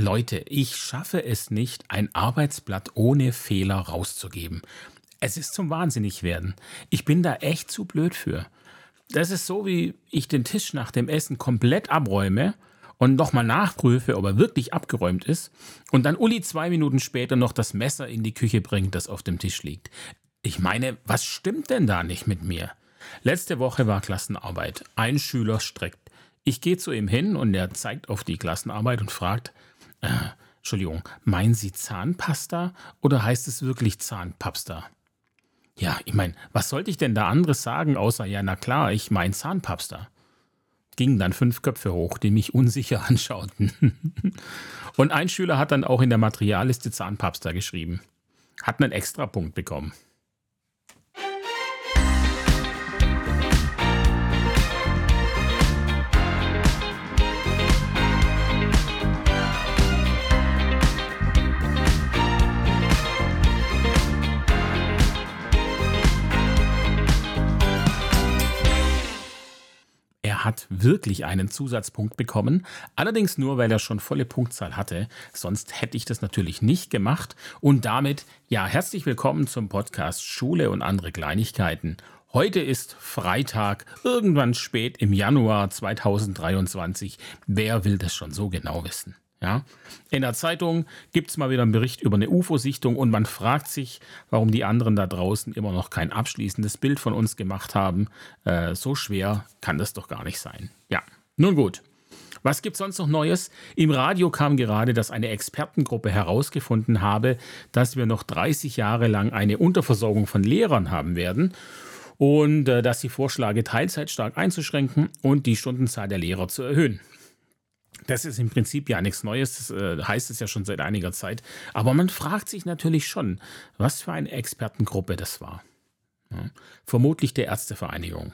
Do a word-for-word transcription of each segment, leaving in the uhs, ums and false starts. Leute, ich schaffe es nicht, ein Arbeitsblatt ohne Fehler rauszugeben. Es ist zum Wahnsinnigwerden. Ich bin da echt zu blöd für. Das ist so, wie ich den Tisch nach dem Essen komplett abräume und nochmal nachprüfe, ob er wirklich abgeräumt ist und dann Uli zwei Minuten später noch das Messer in die Küche bringt, das auf dem Tisch liegt. Ich meine, was stimmt denn da nicht mit mir? Letzte Woche war Klassenarbeit. Ein Schüler streckt. Ich gehe zu ihm hin und er zeigt auf die Klassenarbeit und fragt, äh, Entschuldigung, meinen Sie Zahnpasta oder heißt es wirklich Zahnpapsta? Ja, ich meine, was sollte ich denn da anderes sagen, außer, ja, na klar, ich mein Zahnpapster. Gingen dann fünf Köpfe hoch, die mich unsicher anschauten. Und ein Schüler hat dann auch in der Materialliste Zahnpapster geschrieben. Hat einen Extrapunkt bekommen. Hat wirklich einen Zusatzpunkt bekommen, allerdings nur, weil er schon volle Punktzahl hatte. Sonst hätte ich das natürlich nicht gemacht. Und damit, ja, herzlich willkommen zum Podcast Schule und andere Kleinigkeiten. Heute ist Freitag, irgendwann spät im Januar zweitausenddreiundzwanzig. Wer will das schon so genau wissen? Ja? In der Zeitung gibt es mal wieder einen Bericht über eine U F O-Sichtung und man fragt sich, warum die anderen da draußen immer noch kein abschließendes Bild von uns gemacht haben. Äh, so schwer kann das doch gar nicht sein. Ja, nun gut. Was gibt es sonst noch Neues? Im Radio kam gerade, dass eine Expertengruppe herausgefunden habe, dass wir noch dreißig Jahre lang eine Unterversorgung von Lehrern haben werden. Und äh, dass sie vorschlage, Teilzeit stark einzuschränken und die Stundenzahl der Lehrer zu erhöhen. Das ist im Prinzip ja nichts Neues, das heißt es ja schon seit einiger Zeit. Aber man fragt sich natürlich schon, was für eine Expertengruppe das war. Ja, vermutlich der Ärztevereinigung.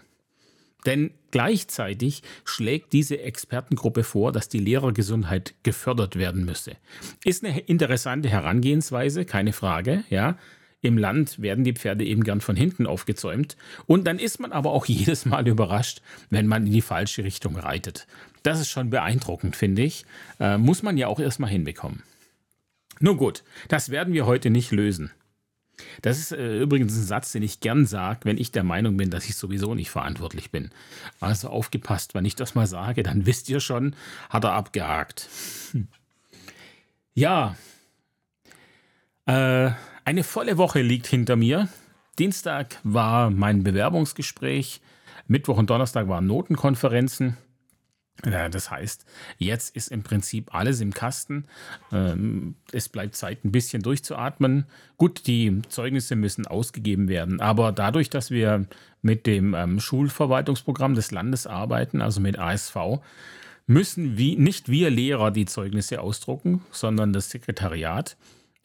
Denn gleichzeitig schlägt diese Expertengruppe vor, dass die Lehrergesundheit gefördert werden müsse. Ist eine interessante Herangehensweise, keine Frage, ja. Im Land werden die Pferde eben gern von hinten aufgezäumt. Und dann ist man aber auch jedes Mal überrascht, wenn man in die falsche Richtung reitet. Das ist schon beeindruckend, finde ich. Äh, muss man ja auch erstmal hinbekommen. Nun gut, das werden wir heute nicht lösen. Das ist äh, übrigens ein Satz, den ich gern sage, wenn ich der Meinung bin, dass ich sowieso nicht verantwortlich bin. Also aufgepasst, wenn ich das mal sage, dann wisst ihr schon, hat er abgehakt. Hm. Ja, äh... eine volle Woche liegt hinter mir. Dienstag war mein Bewerbungsgespräch, Mittwoch und Donnerstag waren Notenkonferenzen. Ja, das heißt, jetzt ist im Prinzip alles im Kasten. Ähm, es bleibt Zeit, ein bisschen durchzuatmen. Gut, die Zeugnisse müssen ausgegeben werden, aber dadurch, dass wir mit dem ähm, Schulverwaltungsprogramm des Landes arbeiten, also mit A S V, müssen wir, nicht wir Lehrer die Zeugnisse ausdrucken, sondern das Sekretariat.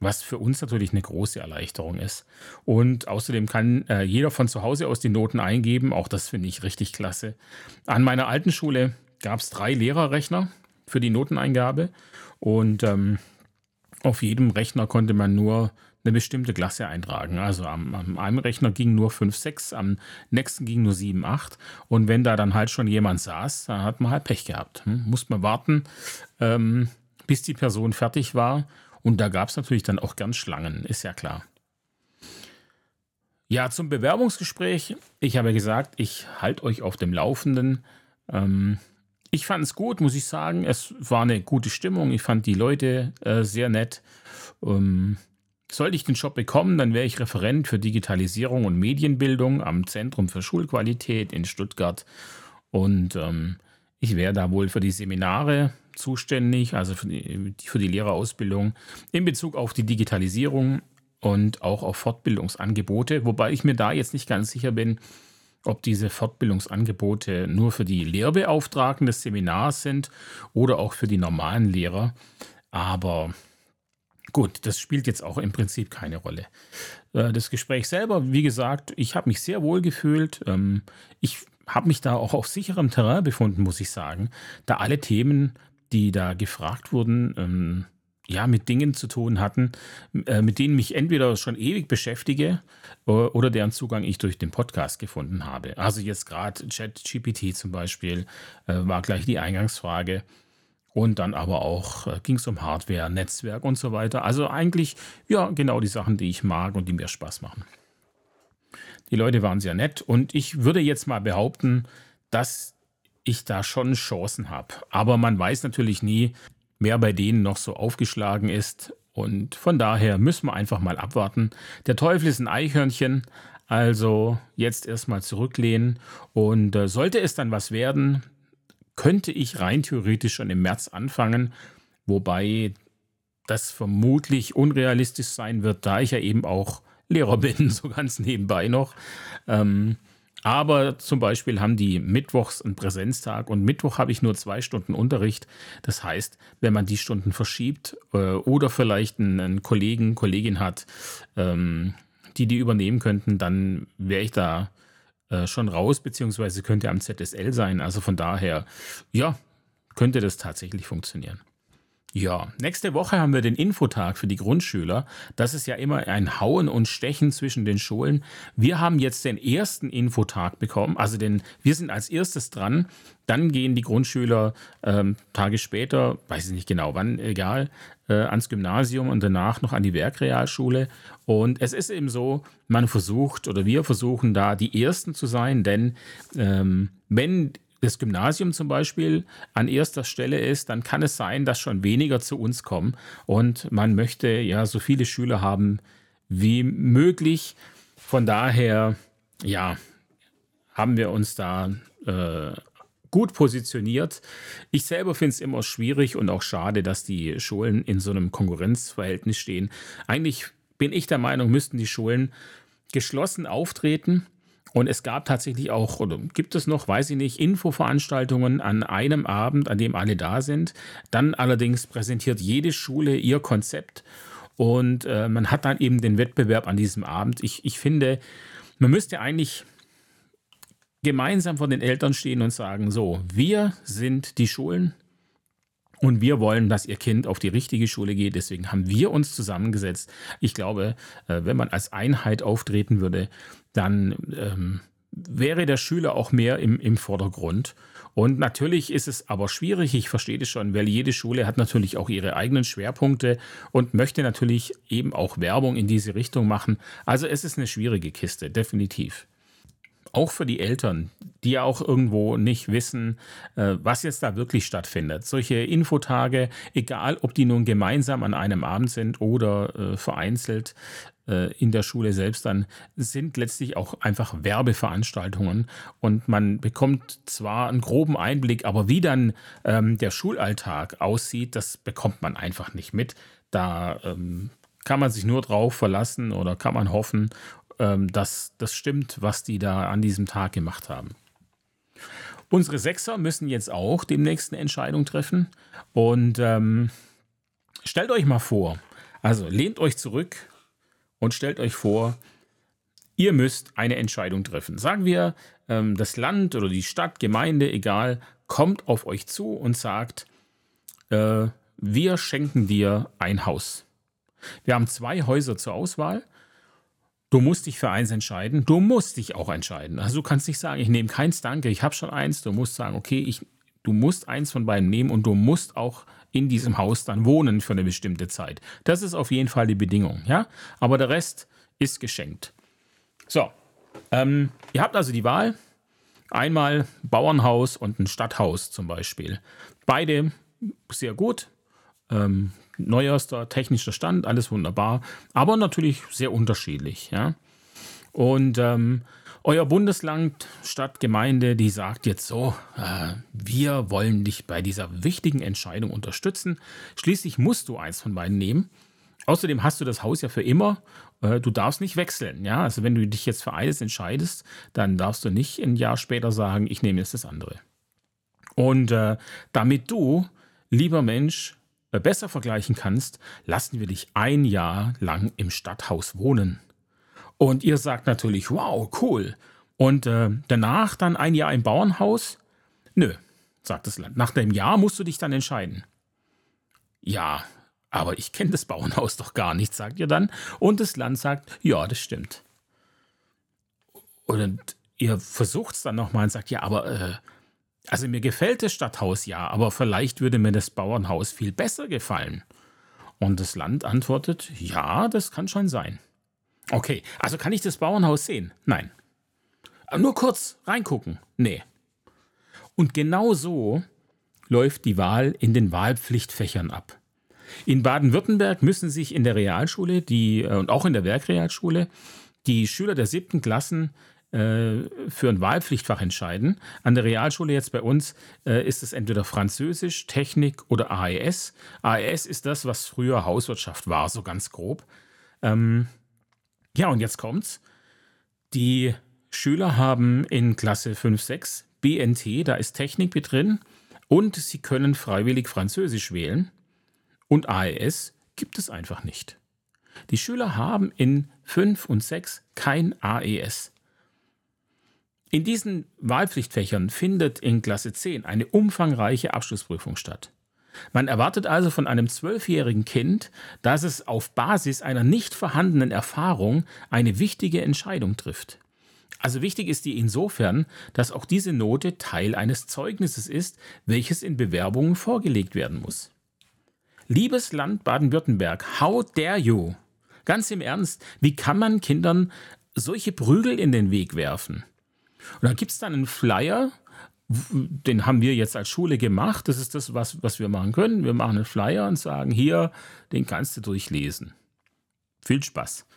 Was für uns natürlich eine große Erleichterung ist. Und außerdem kann äh, jeder von zu Hause aus die Noten eingeben. Auch das finde ich richtig klasse. An meiner alten Schule gab es drei Lehrerrechner für die Noteneingabe. Und ähm, auf jedem Rechner konnte man nur eine bestimmte Klasse eintragen. Also am, am einem Rechner ging nur fünf, sechs, am nächsten ging nur sieben, acht. Und wenn da dann halt schon jemand saß, dann hat man halt Pech gehabt. Hm? Muss man warten, ähm, bis die Person fertig war. Und da gab es natürlich dann auch ganz Schlangen, ist ja klar. Ja, zum Bewerbungsgespräch. Ich habe gesagt, ich halte euch auf dem Laufenden. Ähm, ich fand es gut, muss ich sagen. Es war eine gute Stimmung. Ich fand die Leute äh, sehr nett. Ähm, sollte ich den Job bekommen, dann wäre ich Referent für Digitalisierung und Medienbildung am Zentrum für Schulqualität in Stuttgart. Und ähm, ich wäre da wohl für die Seminare zuständig, also für die, für die Lehrerausbildung in Bezug auf die Digitalisierung und auch auf Fortbildungsangebote, wobei ich mir da jetzt nicht ganz sicher bin, ob diese Fortbildungsangebote nur für die Lehrbeauftragten des Seminars sind oder auch für die normalen Lehrer. Aber gut, das spielt jetzt auch im Prinzip keine Rolle. Das Gespräch selber, wie gesagt, ich habe mich sehr wohl gefühlt. Ich habe mich da auch auf sicherem Terrain befunden, muss ich sagen, da alle Themen, die da gefragt wurden, ähm, ja, mit Dingen zu tun hatten, äh, mit denen mich entweder schon ewig beschäftige äh, oder deren Zugang ich durch den Podcast gefunden habe. Also jetzt gerade ChatGPT zum Beispiel äh, war gleich die Eingangsfrage. Und dann aber auch äh, ging es um Hardware, Netzwerk und so weiter. Also eigentlich, ja, genau die Sachen, die ich mag und die mir Spaß machen. Die Leute waren sehr nett und ich würde jetzt mal behaupten, dass ich da schon Chancen habe. Aber man weiß natürlich nie, wer bei denen noch so aufgeschlagen ist. Und von daher müssen wir einfach mal abwarten. Der Teufel ist ein Eichhörnchen, also jetzt erstmal zurücklehnen. Und äh, sollte es dann was werden, könnte ich rein theoretisch schon im März anfangen, wobei das vermutlich unrealistisch sein wird, da ich ja eben auch Lehrer bin, so ganz nebenbei noch. Ähm, aber zum Beispiel haben die mittwochs einen Präsenztag und Mittwoch habe ich nur zwei Stunden Unterricht. Das heißt, wenn man die Stunden verschiebt äh, oder vielleicht einen Kollegen, Kollegin hat, ähm, die die übernehmen könnten, dann wäre ich da schon raus, beziehungsweise könnte am Z S L sein. Also von daher, ja, könnte das tatsächlich funktionieren. Ja, nächste Woche haben wir den Infotag für die Grundschüler. Das ist ja immer ein Hauen und Stechen zwischen den Schulen. Wir haben jetzt den ersten Infotag bekommen, also den, wir sind als erstes dran. Dann gehen die Grundschüler ähm, Tage später, weiß ich nicht genau wann, egal, äh, ans Gymnasium und danach noch an die Werkrealschule. Und es ist eben so, man versucht oder wir versuchen da die Ersten zu sein, denn ähm, wenn das Gymnasium zum Beispiel an erster Stelle ist, dann kann es sein, dass schon weniger zu uns kommen. Und man möchte ja so viele Schüler haben wie möglich. Von daher, ja, haben wir uns da äh, gut positioniert. Ich selber finde es immer schwierig und auch schade, dass die Schulen in so einem Konkurrenzverhältnis stehen. Eigentlich bin ich der Meinung, müssten die Schulen geschlossen auftreten. Und es gab tatsächlich auch, oder gibt es noch, weiß ich nicht, Infoveranstaltungen an einem Abend, an dem alle da sind. Dann allerdings präsentiert jede Schule ihr Konzept und äh, man hat dann eben den Wettbewerb an diesem Abend. Ich, ich finde, man müsste eigentlich gemeinsam vor den Eltern stehen und sagen, so, wir sind die Schulen und wir wollen, dass ihr Kind auf die richtige Schule geht. Deswegen haben wir uns zusammengesetzt. Ich glaube, äh, wenn man als Einheit auftreten würde, dann ähm, wäre der Schüler auch mehr im, im Vordergrund. Und natürlich ist es aber schwierig, ich verstehe das schon, weil jede Schule hat natürlich auch ihre eigenen Schwerpunkte und möchte natürlich eben auch Werbung in diese Richtung machen. Also es ist eine schwierige Kiste, definitiv. Auch für die Eltern, die ja auch irgendwo nicht wissen, äh, was jetzt da wirklich stattfindet. Solche Infotage, egal ob die nun gemeinsam an einem Abend sind oder äh, vereinzelt, in der Schule selbst dann, sind letztlich auch einfach Werbeveranstaltungen und man bekommt zwar einen groben Einblick, aber wie dann ähm, der Schulalltag aussieht, das bekommt man einfach nicht mit. Da ähm, kann man sich nur drauf verlassen oder kann man hoffen, ähm, dass das stimmt, was die da an diesem Tag gemacht haben. Unsere Sechser müssen jetzt auch demnächst eine Entscheidung treffen und ähm, stellt euch mal vor, also lehnt euch zurück und stellt euch vor, ihr müsst eine Entscheidung treffen. Sagen wir, das Land oder die Stadt, Gemeinde, egal, kommt auf euch zu und sagt, äh, wir schenken dir ein Haus. Wir haben zwei Häuser zur Auswahl. Du musst dich für eins entscheiden. Du musst dich auch entscheiden. Also du kannst nicht sagen, ich nehme keins, danke, ich habe schon eins. Du musst sagen, okay, ich, du musst eins von beiden nehmen und du musst auch in diesem Haus dann wohnen für eine bestimmte Zeit. Das ist auf jeden Fall die Bedingung, ja? Aber der Rest ist geschenkt. So, ähm, ihr habt also die Wahl. Einmal Bauernhaus und ein Stadthaus zum Beispiel. Beide sehr gut. Ähm, neuerster technischer Stand, alles wunderbar. Aber natürlich sehr unterschiedlich, ja? Und ähm, euer Bundesland, Stadt, Gemeinde, die sagt jetzt so, äh, wir wollen dich bei dieser wichtigen Entscheidung unterstützen. Schließlich musst du eins von beiden nehmen. Außerdem hast du das Haus ja für immer. Äh, du darfst nicht wechseln. Ja? Also wenn du dich jetzt für eines entscheidest, dann darfst du nicht ein Jahr später sagen, ich nehme jetzt das andere. Und äh, damit du, lieber Mensch, äh, besser vergleichen kannst, lassen wir dich ein Jahr lang im Stadthaus wohnen. Und ihr sagt natürlich, wow, cool. Und äh, danach dann ein Jahr im Bauernhaus? Nö, sagt das Land. Nach dem Jahr musst du dich dann entscheiden. Ja, aber ich kenne das Bauernhaus doch gar nicht, sagt ihr dann. Und das Land sagt, ja, das stimmt. Und ihr versucht es dann nochmal und sagt, ja, aber äh, Also mir gefällt das Stadthaus ja, aber vielleicht würde mir das Bauernhaus viel besser gefallen. Und das Land antwortet, ja, das kann schon sein. Okay, also kann ich das Bauernhaus sehen? Nein. Nur kurz reingucken? Nee. Und genau so läuft die Wahl in den Wahlpflichtfächern ab. In Baden-Württemberg müssen sich in der Realschule die und auch in der Werkrealschule die Schüler der siebten Klassen äh, für ein Wahlpflichtfach entscheiden. An der Realschule jetzt bei uns äh, ist es entweder Französisch, Technik oder A E S. A E S ist das, was früher Hauswirtschaft war, so ganz grob. Ähm, ja, und jetzt kommt's. Die Schüler haben in Klasse fünf, sechs B N T, da ist Technik mit drin, und sie können freiwillig Französisch wählen. Und A E S gibt es einfach nicht. Die Schüler haben in fünf und sechs kein A E S. In diesen Wahlpflichtfächern findet in Klasse zehn eine umfangreiche Abschlussprüfung statt. Man erwartet also von einem zwölfjährigen Kind, dass es auf Basis einer nicht vorhandenen Erfahrung eine wichtige Entscheidung trifft. Also wichtig ist die insofern, dass auch diese Note Teil eines Zeugnisses ist, welches in Bewerbungen vorgelegt werden muss. Liebes Land Baden-Württemberg, how dare you? Ganz im Ernst, wie kann man Kindern solche Prügel in den Weg werfen? Und dann gibt es dann einen Flyer, den haben wir jetzt als Schule gemacht. Das ist das, was, was wir machen können. Wir machen einen Flyer und sagen, hier, den kannst du durchlesen. Viel Spaß.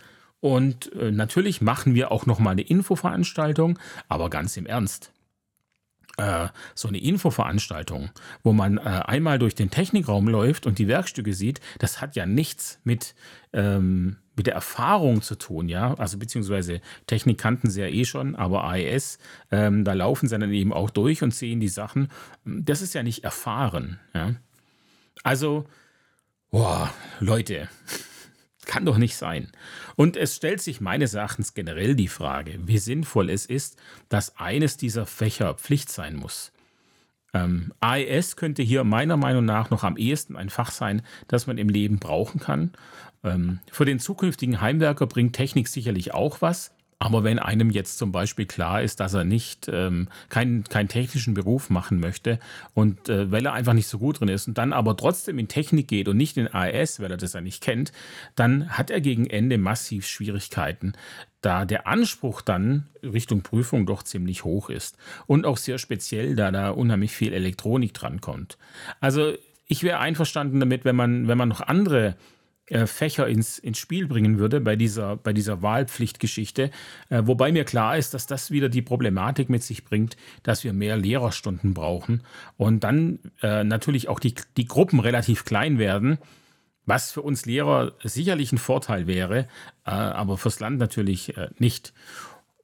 Und äh, natürlich machen wir auch nochmal eine Infoveranstaltung, aber ganz im Ernst. So eine Infoveranstaltung, wo man einmal durch den Technikraum läuft und die Werkstücke sieht, das hat ja nichts mit, ähm, mit der Erfahrung zu tun, ja, also beziehungsweise Technik kannten sie ja eh schon, aber A E S, ähm, da laufen sie dann eben auch durch und sehen die Sachen, das ist ja nicht erfahren, ja. Also, boah, Leute, kann doch nicht sein. Und es stellt sich meines Erachtens generell die Frage, wie sinnvoll es ist, dass eines dieser Fächer Pflicht sein muss. Ähm, A E S könnte hier meiner Meinung nach noch am ehesten ein Fach sein, das man im Leben brauchen kann. Ähm, für den zukünftigen Heimwerker bringt Technik sicherlich auch was. Aber wenn einem jetzt zum Beispiel klar ist, dass er nicht ähm, keinen, keinen technischen Beruf machen möchte und äh, weil er einfach nicht so gut drin ist und dann aber trotzdem in Technik geht und nicht in A E S, weil er das ja nicht kennt, dann hat er gegen Ende massiv Schwierigkeiten, da der Anspruch dann Richtung Prüfung doch ziemlich hoch ist und auch sehr speziell, da da unheimlich viel Elektronik drankommt. Also ich wäre einverstanden damit, wenn man, wenn man noch andere Fächer ins, ins Spiel bringen würde bei dieser, bei dieser Wahlpflichtgeschichte, äh, wobei mir klar ist, dass das wieder die Problematik mit sich bringt, dass wir mehr Lehrerstunden brauchen und dann äh, natürlich auch die, die Gruppen relativ klein werden, was für uns Lehrer sicherlich ein Vorteil wäre, äh, aber fürs Land natürlich äh, nicht.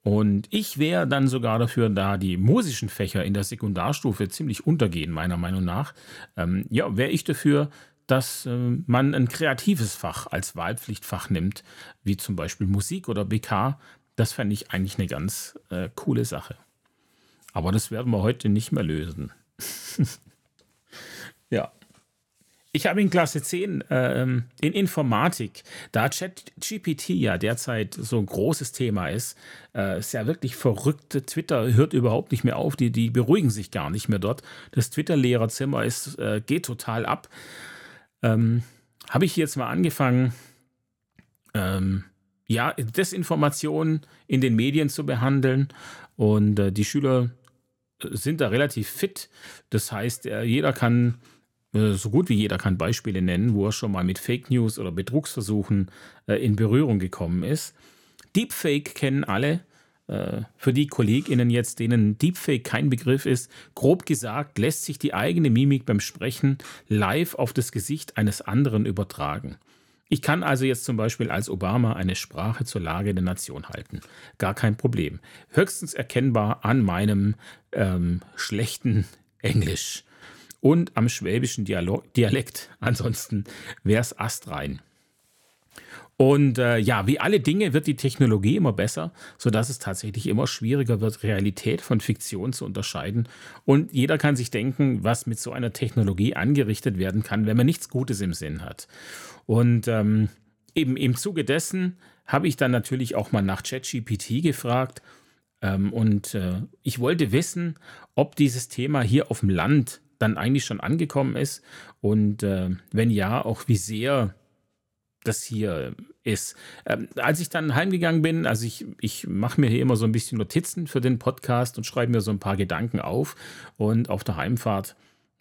Und ich wäre dann sogar dafür, da die musischen Fächer in der Sekundarstufe ziemlich untergehen, meiner Meinung nach, ähm, ja, wäre ich dafür, dass man ein kreatives Fach als Wahlpflichtfach nimmt, wie zum Beispiel Musik oder B K. Das fände ich eigentlich eine ganz äh, coole Sache. Aber das werden wir heute nicht mehr lösen. Ja. Ich habe in Klasse zehn ähm, in Informatik, da ChatGPT ja derzeit so ein großes Thema ist, äh, ist ja wirklich verrückt. Twitter hört überhaupt nicht mehr auf, die, die beruhigen sich gar nicht mehr dort. Das Twitter-Lehrerzimmer ist, äh, geht total ab. Ähm, habe ich jetzt mal angefangen, ähm, ja, Desinformationen in den Medien zu behandeln und äh, die Schüler sind da relativ fit. Das heißt, äh, jeder kann, äh, so gut wie jeder kann Beispiele nennen, wo er schon mal mit Fake News oder Betrugsversuchen äh, in Berührung gekommen ist. Deepfake kennen alle. Für die KollegInnen jetzt, denen Deepfake kein Begriff ist, grob gesagt lässt sich die eigene Mimik beim Sprechen live auf das Gesicht eines anderen übertragen. Ich kann also jetzt zum Beispiel als Obama eine Sprache zur Lage der Nation halten. Gar kein Problem. Höchstens erkennbar an meinem ähm, schlechten Englisch und am schwäbischen Dialog- Dialekt. Ansonsten wär's astrein. Und äh, ja, wie alle Dinge wird die Technologie immer besser, sodass es tatsächlich immer schwieriger wird, Realität von Fiktion zu unterscheiden. Und jeder kann sich denken, was mit so einer Technologie angerichtet werden kann, wenn man nichts Gutes im Sinn hat. Und ähm, eben im Zuge dessen habe ich dann natürlich auch mal nach ChatGPT gefragt, Ähm, und äh, ich wollte wissen, ob dieses Thema hier auf dem Land dann eigentlich schon angekommen ist und äh, wenn ja, auch wie sehr das hier ist. Ähm, als ich dann heimgegangen bin, also ich, ich mache mir hier immer so ein bisschen Notizen für den Podcast und schreibe mir so ein paar Gedanken auf, und auf der Heimfahrt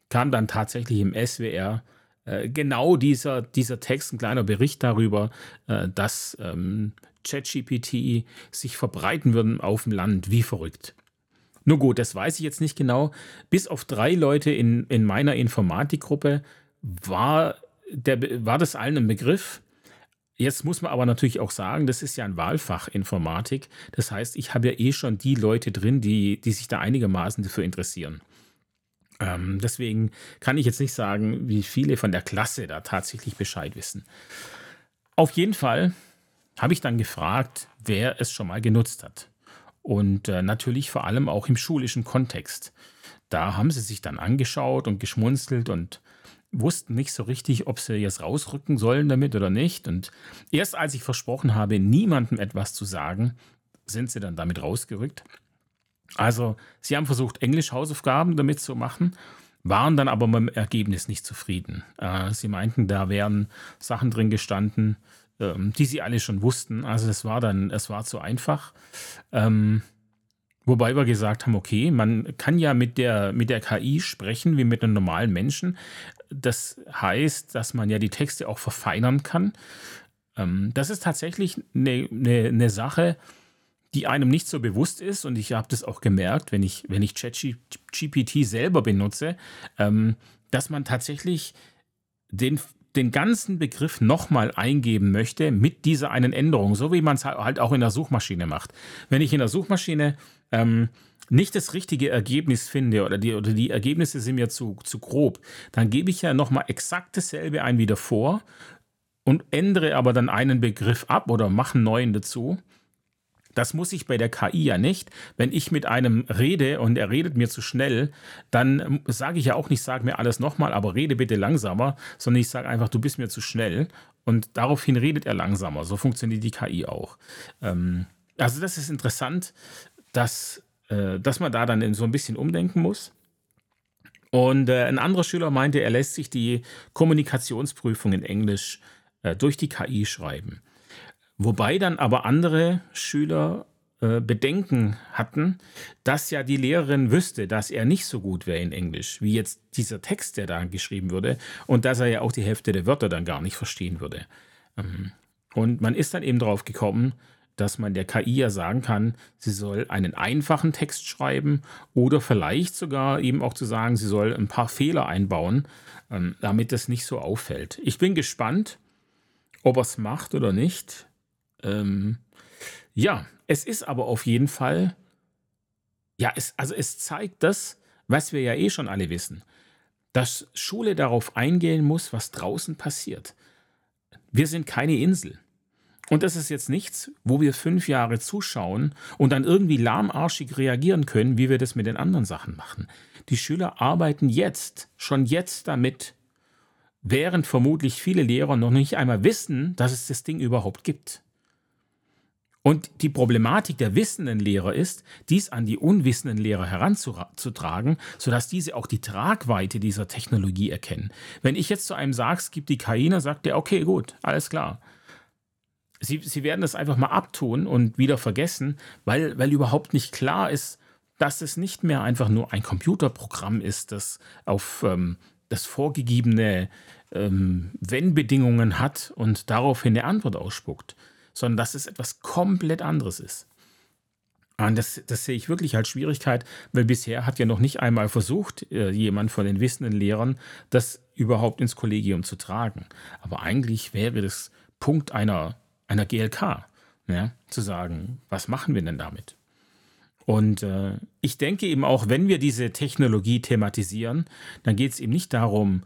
kam dann tatsächlich im S W R äh, genau dieser, dieser Text, ein kleiner Bericht darüber, äh, dass ähm, ChatGPT sich verbreiten würden auf dem Land, wie verrückt. Nun gut, das weiß ich jetzt nicht genau. Bis auf drei Leute in, in meiner Informatikgruppe war, der, war das allen ein Begriff. Jetzt muss man aber natürlich auch sagen, das ist ja ein Wahlfach Informatik. Das heißt, ich habe ja eh schon die Leute drin, die, die sich da einigermaßen dafür interessieren. Ähm, deswegen kann ich jetzt nicht sagen, wie viele von der Klasse da tatsächlich Bescheid wissen. Auf jeden Fall habe ich dann gefragt, wer es schon mal genutzt hat. Und äh, natürlich vor allem auch im schulischen Kontext. Da haben sie sich dann angeschaut und geschmunzelt und wussten nicht so richtig, ob sie jetzt rausrücken sollen damit oder nicht. Und erst als ich versprochen habe, niemandem etwas zu sagen, sind sie dann damit rausgerückt. Also sie haben versucht, Englisch-Hausaufgaben damit zu machen, waren dann aber mit dem Ergebnis nicht zufrieden. Äh, sie meinten, da wären Sachen drin gestanden, die sie alle schon wussten. Also es war dann, es war zu einfach. Ähm, wobei wir gesagt haben, okay, man kann ja mit der, mit der K I sprechen wie mit einem normalen Menschen. Das heißt, dass man ja die Texte auch verfeinern kann. Ähm, das ist tatsächlich eine, eine, eine Sache, die einem nicht so bewusst ist. Und ich habe das auch gemerkt, wenn ich, wenn ich ChatGPT selber benutze, ähm, dass man tatsächlich den den ganzen Begriff nochmal eingeben möchte mit dieser einen Änderung, so wie man es halt auch in der Suchmaschine macht. Wenn ich in der Suchmaschine ähm, nicht das richtige Ergebnis finde oder die, oder die Ergebnisse sind mir zu, zu grob, dann gebe ich ja nochmal exakt dasselbe ein wie davor und ändere aber dann einen Begriff ab oder mache einen neuen dazu. Das muss ich bei der K I ja nicht. Wenn ich mit einem rede und er redet mir zu schnell, dann sage ich ja auch nicht, sag mir alles nochmal, aber rede bitte langsamer, sondern ich sage einfach, du bist mir zu schnell, und daraufhin redet er langsamer. So funktioniert die K I auch. Ähm, also das ist interessant, dass, äh, dass man da dann so ein bisschen umdenken muss. Und äh, ein anderer Schüler meinte, er lässt sich die Kommunikationsprüfung in Englisch äh, durch die K I schreiben. Wobei dann aber andere Schüler äh, Bedenken hatten, dass ja die Lehrerin wüsste, dass er nicht so gut wäre in Englisch, wie jetzt dieser Text, der da geschrieben würde, und dass er ja auch die Hälfte der Wörter dann gar nicht verstehen würde. Ähm, und man ist dann eben drauf gekommen, dass man der K I ja sagen kann, sie soll einen einfachen Text schreiben oder vielleicht sogar eben auch zu sagen, sie soll ein paar Fehler einbauen, ähm, damit das nicht so auffällt. Ich bin gespannt, ob er es macht oder nicht. Ähm, ja, es ist aber auf jeden Fall, ja, es, also es zeigt das, was wir ja eh schon alle wissen, dass Schule darauf eingehen muss, was draußen passiert. Wir sind keine Insel. Und das ist jetzt nichts, wo wir fünf Jahre zuschauen und dann irgendwie lahmarschig reagieren können, wie wir das mit den anderen Sachen machen. Die Schüler arbeiten jetzt, schon jetzt damit, während vermutlich viele Lehrer noch nicht einmal wissen, dass es das Ding überhaupt gibt. Und die Problematik der wissenden Lehrer ist, dies an die unwissenden Lehrer heranzutragen, sodass diese auch die Tragweite dieser Technologie erkennen. Wenn ich jetzt zu einem sage, es gibt die K I, dann sagt der, okay, gut, alles klar. Sie, sie werden das einfach mal abtun und wieder vergessen, weil, weil überhaupt nicht klar ist, dass es nicht mehr einfach nur ein Computerprogramm ist, das auf ähm, das vorgegebene ähm, Wenn-Bedingungen hat und daraufhin eine Antwort ausspuckt, sondern dass es etwas komplett anderes ist. Und das, das sehe ich wirklich als Schwierigkeit, weil bisher hat ja noch nicht einmal versucht, jemand von den wissenden Lehrern das überhaupt ins Kollegium zu tragen. Aber eigentlich wäre das Punkt einer, einer G L K, ja, zu sagen, was machen wir denn damit? Und äh, ich denke eben auch, wenn wir diese Technologie thematisieren, dann geht es eben nicht darum,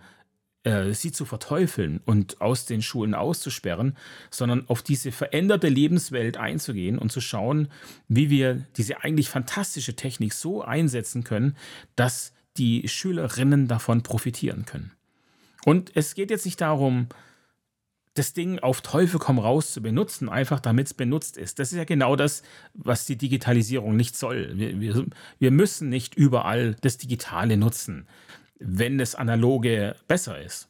sie zu verteufeln und aus den Schulen auszusperren, sondern auf diese veränderte Lebenswelt einzugehen und zu schauen, wie wir diese eigentlich fantastische Technik so einsetzen können, dass die Schülerinnen davon profitieren können. Und es geht jetzt nicht darum, das Ding auf Teufel komm raus zu benutzen, einfach damit es benutzt ist. Das ist ja genau das, was die Digitalisierung nicht soll. Wir, wir, wir müssen nicht überall das Digitale nutzen, wenn das Analoge besser ist.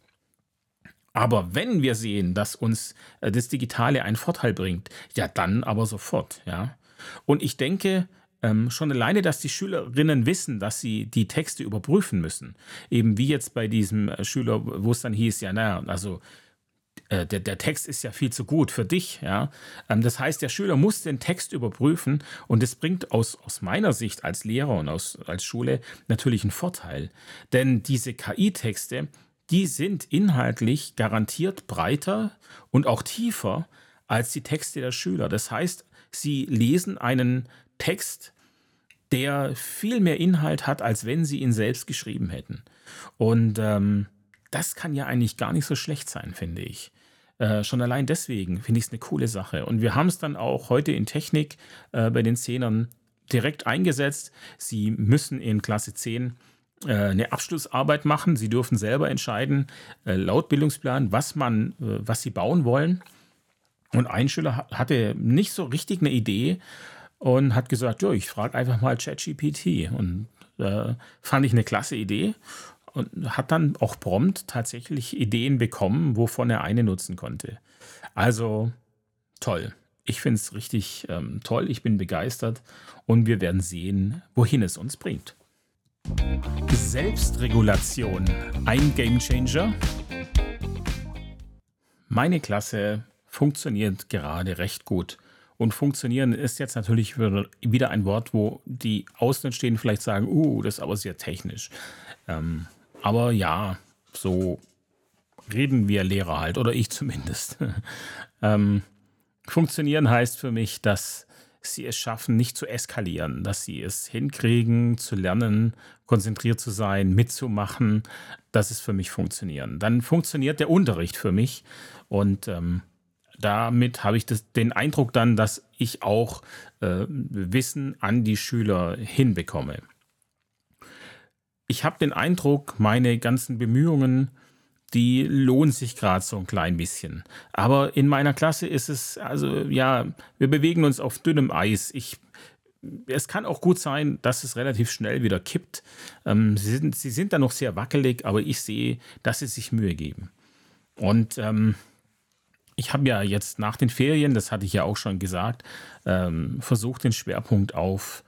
Aber wenn wir sehen, dass uns das Digitale einen Vorteil bringt, ja dann aber sofort. Ja. Und ich denke, Ähm, schon alleine, dass die Schülerinnen wissen, dass sie die Texte überprüfen müssen. Eben wie jetzt bei diesem Schüler, wo es dann hieß, ja, naja, also äh, der, der Text ist ja viel zu gut für dich. Ja? Ähm, das heißt, der Schüler muss den Text überprüfen und das bringt aus, aus meiner Sicht als Lehrer und aus, als Schule natürlich einen Vorteil. Denn diese K I-Texte, die sind inhaltlich garantiert breiter und auch tiefer als die Texte der Schüler. Das heißt, sie lesen einen Text, der viel mehr Inhalt hat, als wenn sie ihn selbst geschrieben hätten. Und ähm, das kann ja eigentlich gar nicht so schlecht sein, finde ich. Äh, schon allein deswegen finde ich es eine coole Sache. Und wir haben es dann auch heute in Technik äh, bei den Zehnern direkt eingesetzt. Sie müssen in Klasse zehn äh, eine Abschlussarbeit machen. Sie dürfen selber entscheiden, äh, laut Bildungsplan, was man, äh, was sie bauen wollen. Und ein Schüler hatte nicht so richtig eine Idee, und hat gesagt, ja, ich frage einfach mal ChatGPT. Und äh, fand ich eine klasse Idee. Und hat dann auch prompt tatsächlich Ideen bekommen, wovon er eine nutzen konnte. Also toll. Ich finde es richtig ähm, toll. Ich bin begeistert. Und wir werden sehen, wohin es uns bringt. Selbstregulation. Ein Gamechanger. Meine Klasse funktioniert gerade recht gut. Und funktionieren ist jetzt natürlich wieder ein Wort, wo die Außenstehenden vielleicht sagen, uh, das ist aber sehr technisch. Ähm, aber ja, so reden wir Lehrer halt, oder ich zumindest. ähm, funktionieren heißt für mich, dass sie es schaffen, nicht zu eskalieren, dass sie es hinkriegen, zu lernen, konzentriert zu sein, mitzumachen. Das ist für mich funktionieren. Dann funktioniert der Unterricht für mich und ähm, damit habe ich das, den Eindruck dann, dass ich auch äh, Wissen an die Schüler hinbekomme. Ich habe den Eindruck, meine ganzen Bemühungen, die lohnen sich gerade so ein klein bisschen. Aber in meiner Klasse ist es, also ja, wir bewegen uns auf dünnem Eis. Ich, es kann auch gut sein, dass es relativ schnell wieder kippt. Ähm, sie sind, sie sind da noch sehr wackelig, aber ich sehe, dass sie sich Mühe geben. Und ähm, ich habe ja jetzt nach den Ferien, das hatte ich ja auch schon gesagt, ähm, versucht, den Schwerpunkt auf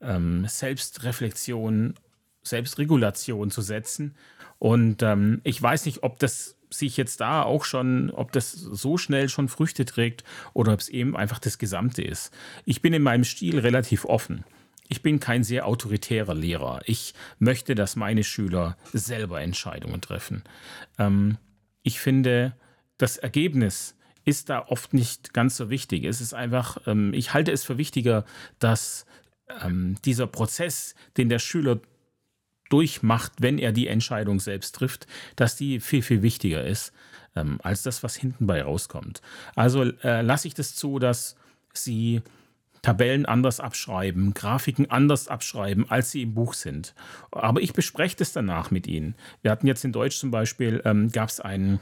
ähm, Selbstreflexion, Selbstregulation zu setzen. Und ähm, ich weiß nicht, ob das sich jetzt da auch schon, ob das so schnell schon Früchte trägt oder ob es eben einfach das Gesamte ist. Ich bin in meinem Stil relativ offen. Ich bin kein sehr autoritärer Lehrer. Ich möchte, dass meine Schüler selber Entscheidungen treffen. Ähm, ich finde... Das Ergebnis ist da oft nicht ganz so wichtig. Es ist einfach, ähm, ich halte es für wichtiger, dass ähm, dieser Prozess, den der Schüler durchmacht, wenn er die Entscheidung selbst trifft, dass die viel, viel wichtiger ist, ähm, als das, was hinten bei rauskommt. Also äh, lasse ich das zu, dass sie Tabellen anders abschreiben, Grafiken anders abschreiben, als sie im Buch sind. Aber ich bespreche das danach mit ihnen. Wir hatten jetzt in Deutsch zum Beispiel, ähm, gab es einen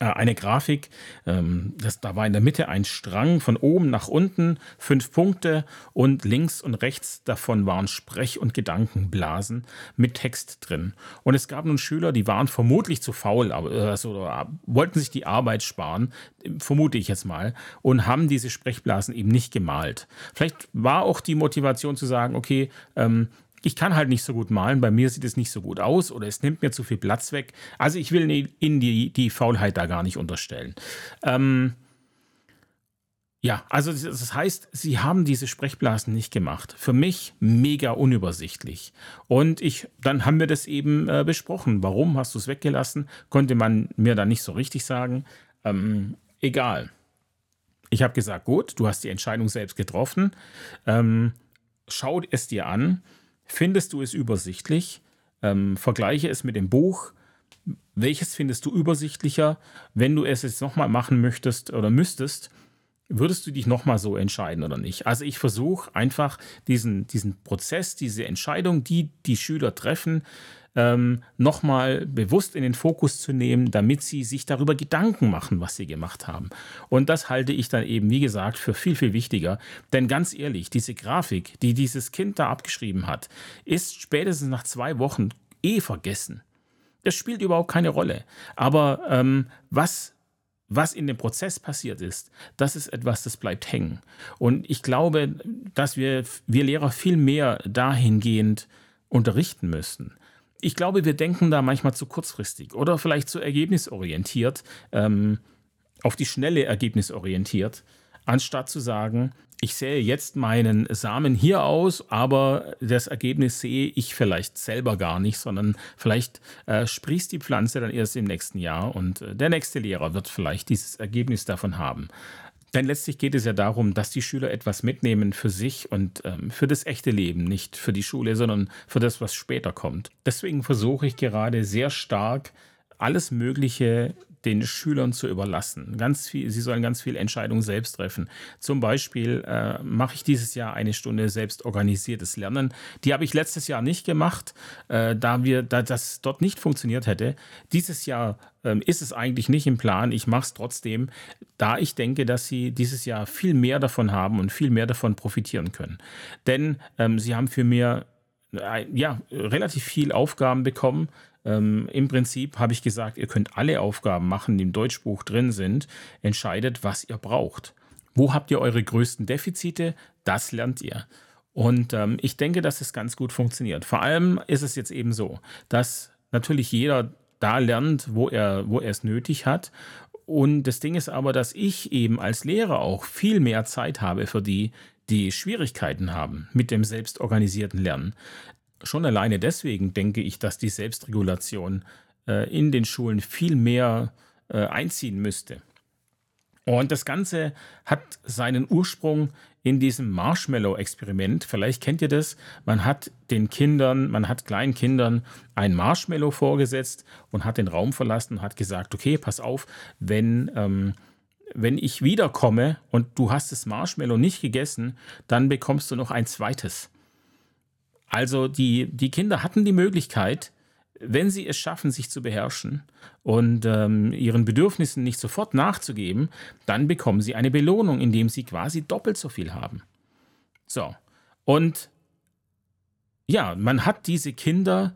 Eine Grafik, ähm, das, da war in der Mitte ein Strang von oben nach unten, fünf Punkte und links und rechts davon waren Sprech- und Gedankenblasen mit Text drin. Und es gab nun Schüler, die waren vermutlich zu faul, also wollten sich die Arbeit sparen, vermute ich jetzt mal, und haben diese Sprechblasen eben nicht gemalt. Vielleicht war auch die Motivation zu sagen, okay, ähm, ich kann halt nicht so gut malen, bei mir sieht es nicht so gut aus oder es nimmt mir zu viel Platz weg. Also ich will ihnen die, die Faulheit da gar nicht unterstellen. Ähm ja, also das heißt, sie haben diese Sprechblasen nicht gemacht. Für mich mega unübersichtlich. Und ich, dann haben wir das eben äh, besprochen. Warum hast du es weggelassen? Konnte man mir dann nicht so richtig sagen. Ähm, egal. Ich habe gesagt, gut, du hast die Entscheidung selbst getroffen. Ähm, schau es dir an. Findest du es übersichtlich? Ähm, vergleiche es mit dem Buch. Welches findest du übersichtlicher? Wenn du es jetzt nochmal machen möchtest oder müsstest, würdest du dich nochmal so entscheiden oder nicht? Also ich versuche einfach diesen, diesen Prozess, diese Entscheidung, die die Schüler treffen, ähm, nochmal bewusst in den Fokus zu nehmen, damit sie sich darüber Gedanken machen, was sie gemacht haben. Und das halte ich dann eben, wie gesagt, für viel, viel wichtiger. Denn ganz ehrlich, diese Grafik, die dieses Kind da abgeschrieben hat, ist spätestens nach zwei Wochen eh vergessen. Das spielt überhaupt keine Rolle. Aber ähm, was... Was in dem Prozess passiert ist, das ist etwas, das bleibt hängen. Und ich glaube, dass wir, wir Lehrer viel mehr dahingehend unterrichten müssen. Ich glaube, wir denken da manchmal zu kurzfristig oder vielleicht zu ergebnisorientiert, ähm, auf die Schnelle ergebnisorientiert, anstatt zu sagen, ich sähe jetzt meinen Samen hier aus, aber das Ergebnis sehe ich vielleicht selber gar nicht, sondern vielleicht äh, sprießt die Pflanze dann erst im nächsten Jahr und äh, der nächste Lehrer wird vielleicht dieses Ergebnis davon haben. Denn letztlich geht es ja darum, dass die Schüler etwas mitnehmen für sich und ähm, für das echte Leben, nicht für die Schule, sondern für das, was später kommt. Deswegen versuche ich gerade sehr stark, alles Mögliche den Schülern zu überlassen. Ganz viel, sie sollen ganz viele Entscheidungen selbst treffen. Zum Beispiel äh, mache ich dieses Jahr eine Stunde selbstorganisiertes Lernen. Die habe ich letztes Jahr nicht gemacht, äh, da, wir, da das dort nicht funktioniert hätte. Dieses Jahr ähm, ist es eigentlich nicht im Plan. Ich mache es trotzdem, da ich denke, dass sie dieses Jahr viel mehr davon haben und viel mehr davon profitieren können. Denn ähm, sie haben für mehr, äh, ja, relativ viel Aufgaben bekommen. Ähm, im Prinzip habe ich gesagt, ihr könnt alle Aufgaben machen, die im Deutschbuch drin sind. Entscheidet, was ihr braucht. Wo habt ihr eure größten Defizite? Das lernt ihr. Und ähm, ich denke, dass es ganz gut funktioniert. Vor allem ist es jetzt eben so, dass natürlich jeder da lernt, wo er, wo er es nötig hat. Und das Ding ist aber, dass ich eben als Lehrer auch viel mehr Zeit habe für die, die Schwierigkeiten haben mit dem selbstorganisierten Lernen. Schon alleine deswegen denke ich, dass die Selbstregulation äh, in den Schulen viel mehr äh, einziehen müsste. Und das Ganze hat seinen Ursprung in diesem Marshmallow-Experiment. Vielleicht kennt ihr das. Man hat den Kindern, man hat kleinen Kindern ein Marshmallow vorgesetzt und hat den Raum verlassen und hat gesagt, okay, pass auf, wenn... Ähm, Wenn ich wiederkomme und du hast das Marshmallow nicht gegessen, dann bekommst du noch ein zweites. Also die, die Kinder hatten die Möglichkeit, wenn sie es schaffen, sich zu beherrschen und ähm, ihren Bedürfnissen nicht sofort nachzugeben, dann bekommen sie eine Belohnung, indem sie quasi doppelt so viel haben. So, und ja, man hat diese Kinder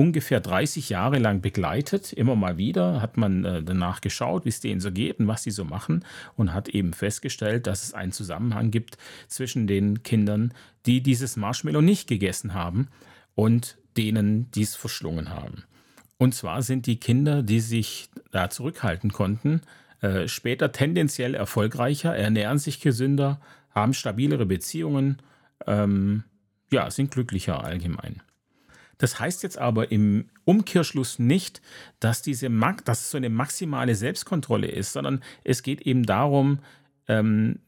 ungefähr dreißig Jahre lang begleitet. Immer mal wieder hat man äh, danach geschaut, wie es denen so geht und was sie so machen und hat eben festgestellt, dass es einen Zusammenhang gibt zwischen den Kindern, die dieses Marshmallow nicht gegessen haben und denen, die es verschlungen haben. Und zwar sind die Kinder, die sich da zurückhalten konnten, äh, später tendenziell erfolgreicher, ernähren sich gesünder, haben stabilere Beziehungen, ähm, ja, sind glücklicher allgemein. Das heißt jetzt aber im Umkehrschluss nicht, dass, diese, dass es so eine maximale Selbstkontrolle ist, sondern es geht eben darum,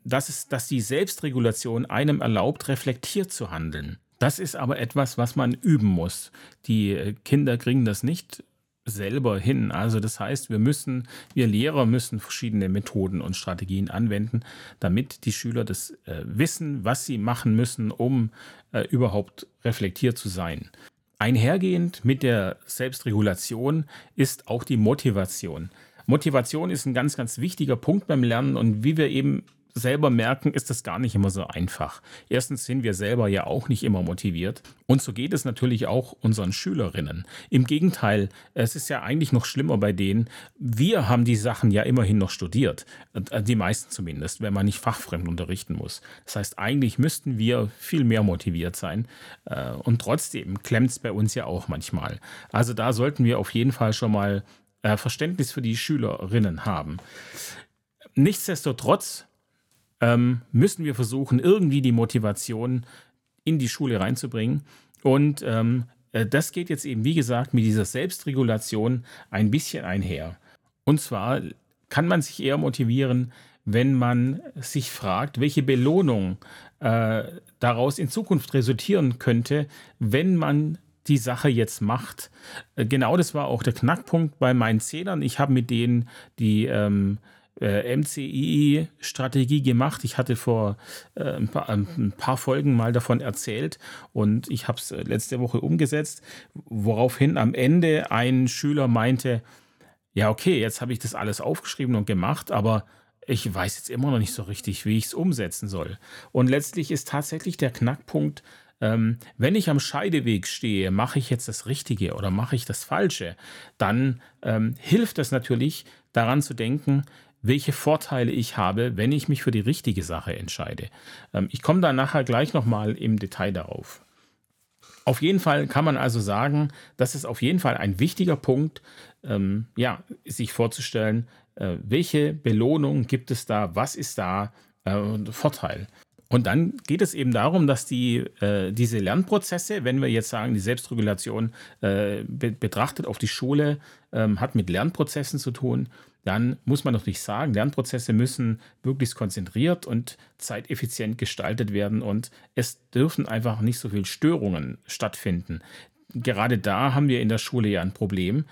dass, es, dass die Selbstregulation einem erlaubt, reflektiert zu handeln. Das ist aber etwas, was man üben muss. Die Kinder kriegen das nicht selber hin. Also das heißt, wir müssen, wir Lehrer müssen verschiedene Methoden und Strategien anwenden, damit die Schüler das äh, wissen, was sie machen müssen, um äh, überhaupt reflektiert zu sein. Einhergehend mit der Selbstregulation ist auch die Motivation. Motivation ist ein ganz, ganz wichtiger Punkt beim Lernen und wie wir eben selber merken, ist das gar nicht immer so einfach. Erstens sind wir selber ja auch nicht immer motiviert und so geht es natürlich auch unseren Schülerinnen. Im Gegenteil, es ist ja eigentlich noch schlimmer bei denen. Wir haben die Sachen ja immerhin noch studiert, die meisten zumindest, wenn man nicht fachfremd unterrichten muss. Das heißt, eigentlich müssten wir viel mehr motiviert sein und trotzdem klemmt es bei uns ja auch manchmal. Also da sollten wir auf jeden Fall schon mal Verständnis für die Schülerinnen haben. Nichtsdestotrotz ähm, müssen wir versuchen, irgendwie die Motivation in die Schule reinzubringen. Und ähm, das geht jetzt eben, wie gesagt, mit dieser Selbstregulation ein bisschen einher. Und zwar kann man sich eher motivieren, wenn man sich fragt, welche Belohnung äh, daraus in Zukunft resultieren könnte, wenn man die Sache jetzt macht. Genau das war auch der Knackpunkt bei meinen Zehnern. Ich habe mit denen, die ähm, äh, M C I I-Strategie gemacht. Ich hatte vor äh, ein, paar, ein paar Folgen mal davon erzählt und ich habe es letzte Woche umgesetzt, woraufhin am Ende ein Schüler meinte, ja okay, jetzt habe ich das alles aufgeschrieben und gemacht, aber ich weiß jetzt immer noch nicht so richtig, wie ich es umsetzen soll. Und letztlich ist tatsächlich der Knackpunkt, ähm, wenn ich am Scheideweg stehe, mache ich jetzt das Richtige oder mache ich das Falsche, dann ähm, hilft das natürlich, daran zu denken, welche Vorteile ich habe, wenn ich mich für die richtige Sache entscheide. Ähm, ich komme da nachher gleich nochmal im Detail darauf. Auf jeden Fall kann man also sagen, das ist auf jeden Fall ein wichtiger Punkt, ähm, ja, sich vorzustellen, äh, welche Belohnung gibt es da, was ist da äh, Vorteil. Und dann geht es eben darum, dass die, äh, diese Lernprozesse, wenn wir jetzt sagen, die Selbstregulation äh, be- betrachtet auf die Schule, äh, hat mit Lernprozessen zu tun, dann muss man natürlich sagen, Lernprozesse müssen möglichst konzentriert und zeiteffizient gestaltet werden und es dürfen einfach nicht so viele Störungen stattfinden. Gerade da haben wir in der Schule ja ein Problem.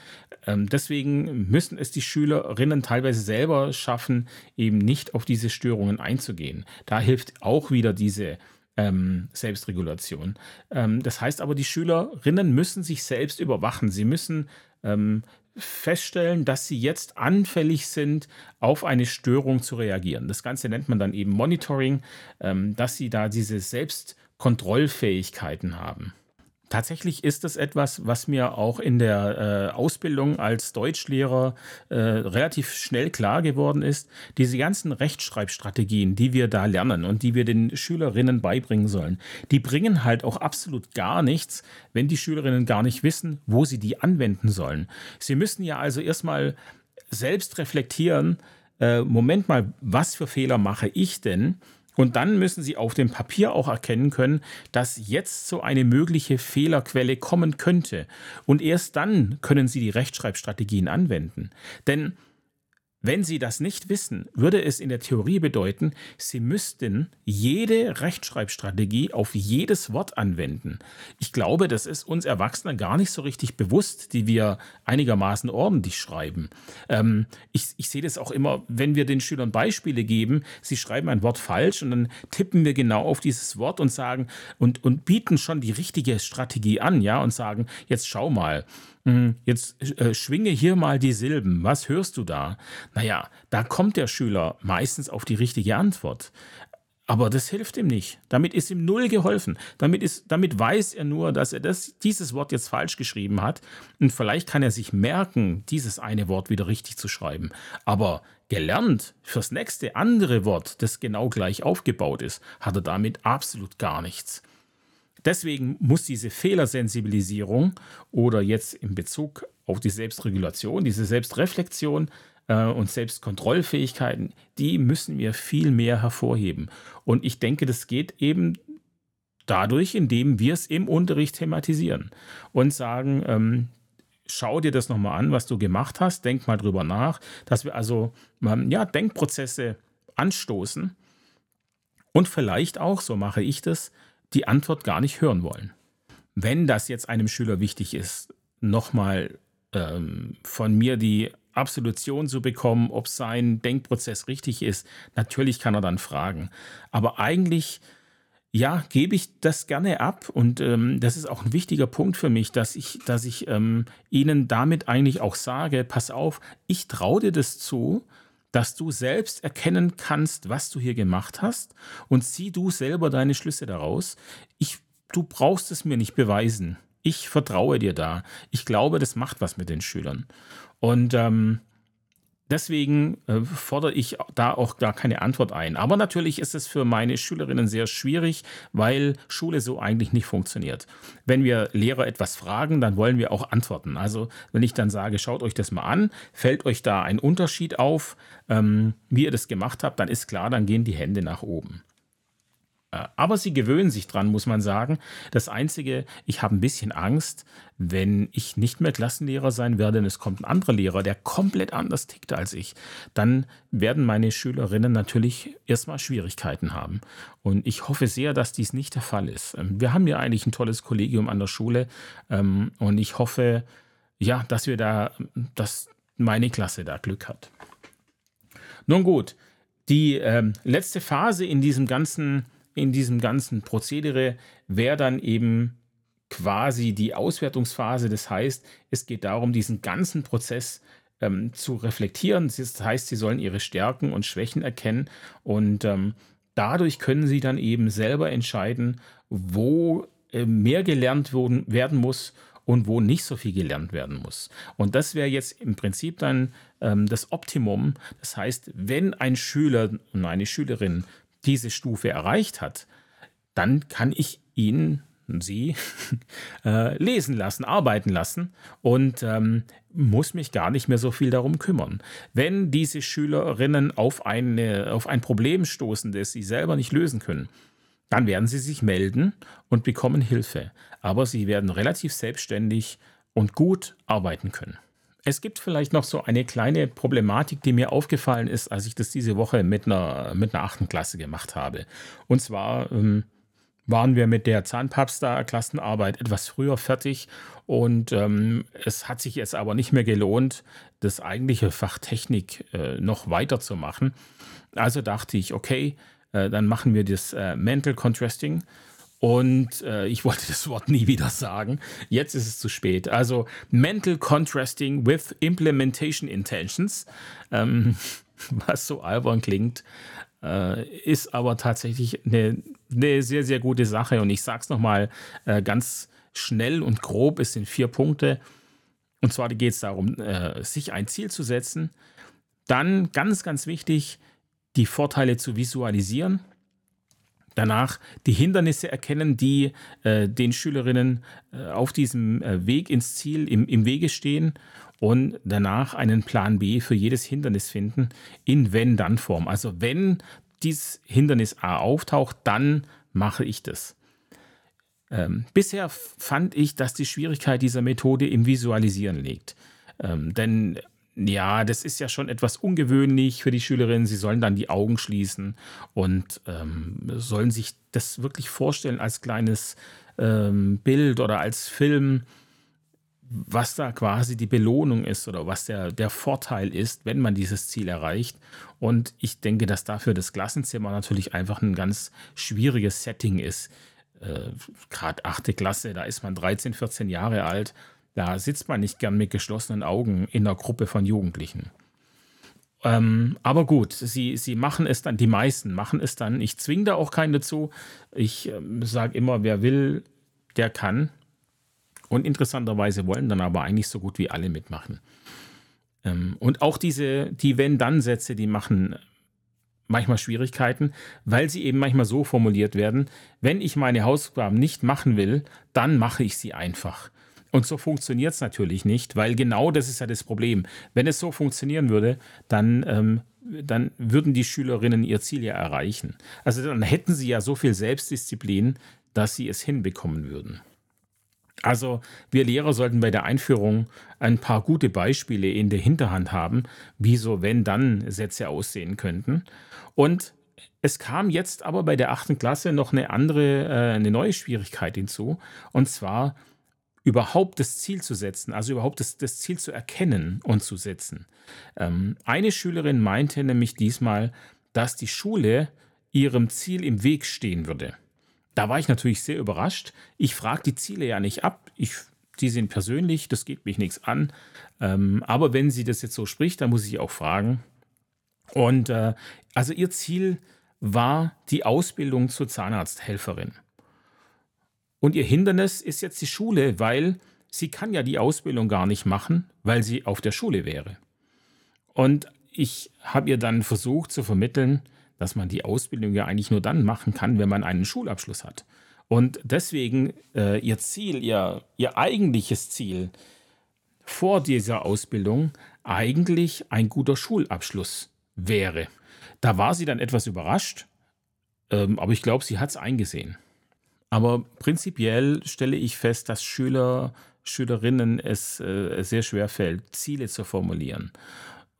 Deswegen müssen es die Schülerinnen teilweise selber schaffen, eben nicht auf diese Störungen einzugehen. Da hilft auch wieder diese Selbstregulation. Das heißt aber, die Schülerinnen müssen sich selbst überwachen. Sie müssen feststellen, dass sie jetzt anfällig sind, auf eine Störung zu reagieren. Das Ganze nennt man dann eben Monitoring, dass sie da diese Selbstkontrollfähigkeiten haben. Tatsächlich ist es etwas, was mir auch in der äh, Ausbildung als Deutschlehrer äh, relativ schnell klar geworden ist. Diese ganzen Rechtschreibstrategien, die wir da lernen und die wir den Schülerinnen beibringen sollen, die bringen halt auch absolut gar nichts, wenn die Schülerinnen gar nicht wissen, wo sie die anwenden sollen. Sie müssen ja also erstmal selbst reflektieren, äh, Moment mal, was für Fehler mache ich denn? Und dann müssen Sie auf dem Papier auch erkennen können, dass jetzt so eine mögliche Fehlerquelle kommen könnte. Und erst dann können Sie die Rechtschreibstrategien anwenden. Denn wenn Sie das nicht wissen, würde es in der Theorie bedeuten, Sie müssten jede Rechtschreibstrategie auf jedes Wort anwenden. Ich glaube, das ist uns Erwachsenen gar nicht so richtig bewusst, die wir einigermaßen ordentlich schreiben. Ähm, ich, ich sehe das auch immer, wenn wir den Schülern Beispiele geben, sie schreiben ein Wort falsch und dann tippen wir genau auf dieses Wort und sagen und, und bieten schon die richtige Strategie an, ja, und sagen, jetzt schau mal. Jetzt äh, schwinge hier mal die Silben. Was hörst du da? Naja, da kommt der Schüler meistens auf die richtige Antwort. Aber das hilft ihm nicht. Damit ist ihm null geholfen. Damit, ist, damit weiß er nur, dass er das, dieses Wort jetzt falsch geschrieben hat. Und vielleicht kann er sich merken, dieses eine Wort wieder richtig zu schreiben. Aber gelernt fürs nächste andere Wort, das genau gleich aufgebaut ist, hat er damit absolut gar nichts. Deswegen muss diese Fehlersensibilisierung oder jetzt in Bezug auf die Selbstregulation, diese Selbstreflexion äh, und Selbstkontrollfähigkeiten, die müssen wir viel mehr hervorheben. Und ich denke, das geht eben dadurch, indem wir es im Unterricht thematisieren und sagen, ähm, schau dir das nochmal an, was du gemacht hast, denk mal drüber nach, dass wir also ähm, ja, Denkprozesse anstoßen und vielleicht auch, so mache ich das, die Antwort gar nicht hören wollen. Wenn das jetzt einem Schüler wichtig ist, nochmal ähm, von mir die Absolution zu bekommen, ob sein Denkprozess richtig ist, natürlich kann er dann fragen. Aber eigentlich, ja, gebe ich das gerne ab und ähm, das ist auch ein wichtiger Punkt für mich, dass ich, dass ich ähm, Ihnen damit eigentlich auch sage, pass auf, ich traue dir das zu, dass du selbst erkennen kannst, was du hier gemacht hast und zieh du selber deine Schlüsse daraus. Ich, du brauchst es mir nicht beweisen. Ich vertraue dir da. Ich glaube, das macht was mit den Schülern. Und ähm, deswegen äh, fordere ich da auch gar keine Antwort ein. Aber natürlich ist es für meine Schülerinnen sehr schwierig, weil Schule so eigentlich nicht funktioniert. Wenn wir Lehrer etwas fragen, dann wollen wir auch antworten. Also wenn ich dann sage, schaut euch das mal an, fällt euch da ein Unterschied auf, ähm, wie ihr das gemacht habt, dann ist klar, dann gehen die Hände nach oben. Aber sie gewöhnen sich dran, muss man sagen. Das Einzige, ich habe ein bisschen Angst, wenn ich nicht mehr Klassenlehrer sein werde, denn es kommt ein anderer Lehrer, der komplett anders tickt als ich, dann werden meine Schülerinnen natürlich erstmal Schwierigkeiten haben. Und ich hoffe sehr, dass dies nicht der Fall ist. Wir haben ja eigentlich ein tolles Kollegium an der Schule und ich hoffe, ja, dass wir da, dass meine Klasse da Glück hat. Nun gut, die ähm, letzte Phase in diesem ganzen, in diesem ganzen Prozedere wäre dann eben quasi die Auswertungsphase. Das heißt, es geht darum, diesen ganzen Prozess ähm, zu reflektieren. Das heißt, sie sollen ihre Stärken und Schwächen erkennen und ähm, dadurch können sie dann eben selber entscheiden, wo äh, mehr gelernt worden, werden muss und wo nicht so viel gelernt werden muss. Und das wäre jetzt im Prinzip dann ähm, das Optimum. Das heißt, wenn ein Schüler und eine Schülerin diese Stufe erreicht hat, dann kann ich ihn, sie äh, lesen lassen, arbeiten lassen und ähm, muss mich gar nicht mehr so viel darum kümmern. Wenn diese Schülerinnen auf, eine, auf ein Problem stoßen, das sie selber nicht lösen können, dann werden sie sich melden und bekommen Hilfe. Aber sie werden relativ selbstständig und gut arbeiten können. Es gibt vielleicht noch so eine kleine Problematik, die mir aufgefallen ist, als ich das diese Woche mit einer, mit einer achten Klasse gemacht habe. Und zwar ähm, waren wir mit der Zahnpasta-Klassenarbeit etwas früher fertig. Und ähm, es hat sich jetzt aber nicht mehr gelohnt, das eigentliche Fach Technik äh, noch weiterzumachen. Also dachte ich, okay, dann machen wir das äh, Mental Contrasting und äh, ich wollte das Wort nie wieder sagen. Jetzt ist es zu spät. Also Mental Contrasting with Implementation Intentions, ähm, was so albern klingt, äh, ist aber tatsächlich eine, eine sehr, sehr gute Sache. Und ich sage es nochmal äh, ganz schnell und grob, es sind vier Punkte. Und zwar geht es darum, äh, sich ein Ziel zu setzen. Dann ganz, ganz wichtig, die Vorteile zu visualisieren, danach die Hindernisse erkennen, die äh, den Schülerinnen äh, auf diesem äh, Weg ins Ziel im, im Wege stehen und danach einen Plan B für jedes Hindernis finden in Wenn-Dann-Form. Also wenn dieses Hindernis A auftaucht, dann mache ich das. Ähm, bisher fand ich, dass die Schwierigkeit dieser Methode im Visualisieren liegt, ähm, denn ja, das ist ja schon etwas ungewöhnlich für die Schülerinnen. Sie sollen dann die Augen schließen und ähm, sollen sich das wirklich vorstellen als kleines ähm, Bild oder als Film, was da quasi die Belohnung ist oder was der, der Vorteil ist, wenn man dieses Ziel erreicht. Und ich denke, dass dafür das Klassenzimmer natürlich einfach ein ganz schwieriges Setting ist. Äh, gerade achte Klasse, da ist man dreizehn, vierzehn Jahre alt. Da sitzt man nicht gern mit geschlossenen Augen in einer Gruppe von Jugendlichen. Ähm, aber gut, sie, sie machen es dann, die meisten machen es dann. Ich zwinge da auch keinen dazu. Ich ähm, sage immer, wer will, der kann. Und interessanterweise wollen dann aber eigentlich so gut wie alle mitmachen. Ähm, und auch diese, die Wenn-Dann-Sätze, die machen manchmal Schwierigkeiten, weil sie eben manchmal so formuliert werden: Wenn ich meine Hausaufgaben nicht machen will, dann mache ich sie einfach. Und so funktioniert es natürlich nicht, weil genau das ist ja das Problem. Wenn es so funktionieren würde, dann, ähm, dann würden die Schülerinnen ihr Ziel ja erreichen. Also dann hätten sie ja so viel Selbstdisziplin, dass sie es hinbekommen würden. Also wir Lehrer sollten bei der Einführung ein paar gute Beispiele in der Hinterhand haben, wie so Wenn-Dann-Sätze aussehen könnten. Und es kam jetzt aber bei der achten Klasse noch eine andere, äh, eine neue Schwierigkeit hinzu, und zwar überhaupt das Ziel zu setzen, also überhaupt das, das Ziel zu erkennen und zu setzen. Ähm, eine Schülerin meinte nämlich diesmal, dass die Schule ihrem Ziel im Weg stehen würde. Da war ich natürlich sehr überrascht. Ich frage die Ziele ja nicht ab. Ich, die sind persönlich, das geht mich nichts an. Ähm, aber wenn sie das jetzt so spricht, dann muss ich auch fragen. Und äh, also ihr Ziel war die Ausbildung zur Zahnarzthelferin. Und ihr Hindernis ist jetzt die Schule, weil sie kann ja die Ausbildung gar nicht machen, weil sie auf der Schule wäre. Und ich habe ihr dann versucht zu vermitteln, dass man die Ausbildung ja eigentlich nur dann machen kann, wenn man einen Schulabschluss hat. Und deswegen äh, ihr Ziel, ihr, ihr eigentliches Ziel vor dieser Ausbildung eigentlich ein guter Schulabschluss wäre. Da war sie dann etwas überrascht, ähm, aber ich glaube, sie hat es eingesehen. Aber prinzipiell stelle ich fest, dass Schüler, Schülerinnen es äh, sehr schwer fällt, Ziele zu formulieren.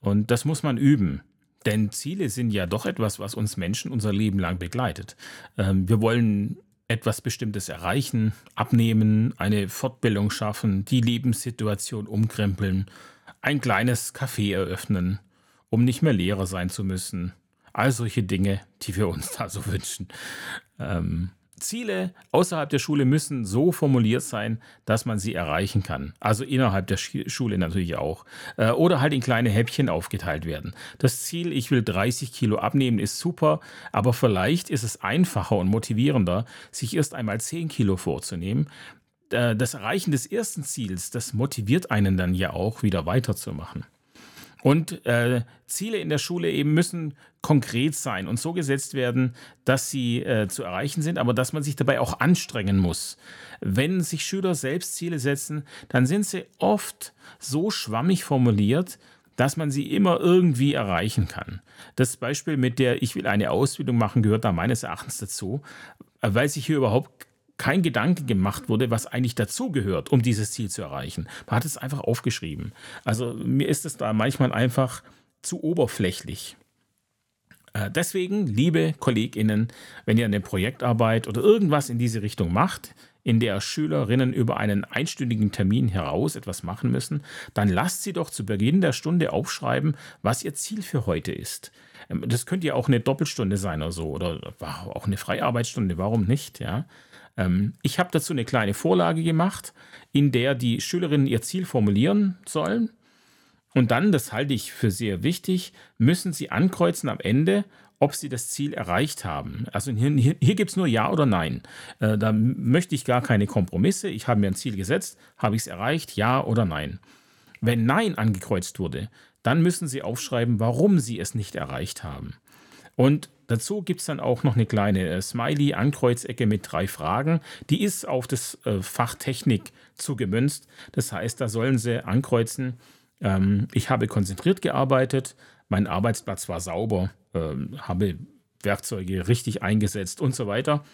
Und das muss man üben. Denn Ziele sind ja doch etwas, was uns Menschen unser Leben lang begleitet. Ähm, wir wollen etwas Bestimmtes erreichen, abnehmen, eine Fortbildung schaffen, die Lebenssituation umkrempeln, ein kleines Café eröffnen um nicht mehr Lehrer sein zu müssen. All solche Dinge, die wir uns da so wünschen. Ähm, Ziele außerhalb der Schule müssen so formuliert sein, dass man sie erreichen kann. Also innerhalb der Schule natürlich auch. Äh, oder halt in kleine Häppchen aufgeteilt werden. Das Ziel, ich will dreißig Kilo abnehmen, ist super, aber vielleicht ist es einfacher und motivierender, sich erst einmal zehn Kilo vorzunehmen. Äh, das Erreichen des ersten Ziels, das motiviert einen dann ja auch, wieder weiterzumachen. Und äh, Ziele in der Schule eben müssen konkret sein und so gesetzt werden, dass sie äh, zu erreichen sind, aber dass man sich dabei auch anstrengen muss. Wenn sich Schüler selbst Ziele setzen, dann sind sie oft so schwammig formuliert, dass man sie immer irgendwie erreichen kann. Das Beispiel mit der "Ich will eine Ausbildung machen" gehört da meines Erachtens dazu, weil sich hier überhaupt kein Gedanke gemacht wurde, was eigentlich dazugehört, um dieses Ziel zu erreichen. Man hat es einfach aufgeschrieben. Also mir ist es da manchmal einfach zu oberflächlich. Deswegen, liebe KollegInnen, wenn ihr eine Projektarbeit oder irgendwas in diese Richtung macht, in der SchülerInnen über einen einstündigen Termin heraus etwas machen müssen, dann lasst sie doch zu Beginn der Stunde aufschreiben, was ihr Ziel für heute ist. Das könnte ja auch eine Doppelstunde sein oder so, oder auch eine Freiarbeitsstunde, warum nicht, ja? Ich habe dazu eine kleine Vorlage gemacht, in der die Schülerinnen ihr Ziel formulieren sollen. Und dann, das halte ich für sehr wichtig, müssen sie ankreuzen am Ende, ob sie das Ziel erreicht haben. Also hier, hier, hier gibt es nur Ja oder Nein. Äh, da möchte ich gar keine Kompromisse. Ich habe mir ein Ziel gesetzt, habe ich es erreicht, Ja oder Nein. Wenn Nein angekreuzt wurde, dann müssen sie aufschreiben, warum sie es nicht erreicht haben. Und dazu gibt es dann auch noch eine kleine äh, Smiley-Ankreuzecke mit drei Fragen. Die ist auf das äh, Fach Technik zugemünzt. Das heißt, da sollen sie ankreuzen, ähm, ich habe konzentriert gearbeitet, mein Arbeitsplatz war sauber, ähm, habe Werkzeuge richtig eingesetzt und so weiter.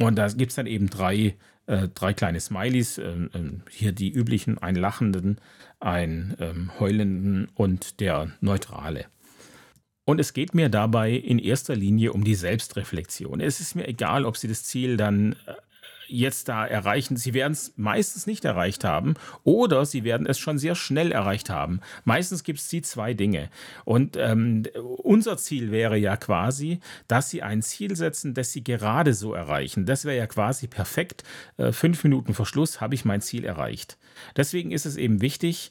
Und da gibt es dann eben drei, äh, drei kleine Smileys. Ähm, ähm, hier die üblichen, einen lachenden, einen ähm, heulenden und der neutrale. Und es geht mir dabei in erster Linie um die Selbstreflexion. Es ist mir egal, ob Sie das Ziel dann jetzt da erreichen. Sie werden es meistens nicht erreicht haben oder Sie werden es schon sehr schnell erreicht haben. Meistens gibt es die zwei Dinge. Und ähm, unser Ziel wäre ja quasi, dass Sie ein Ziel setzen, das Sie gerade so erreichen. Das wäre ja quasi perfekt. Äh, fünf Minuten vor Schluss habe ich mein Ziel erreicht. Deswegen ist es eben wichtig,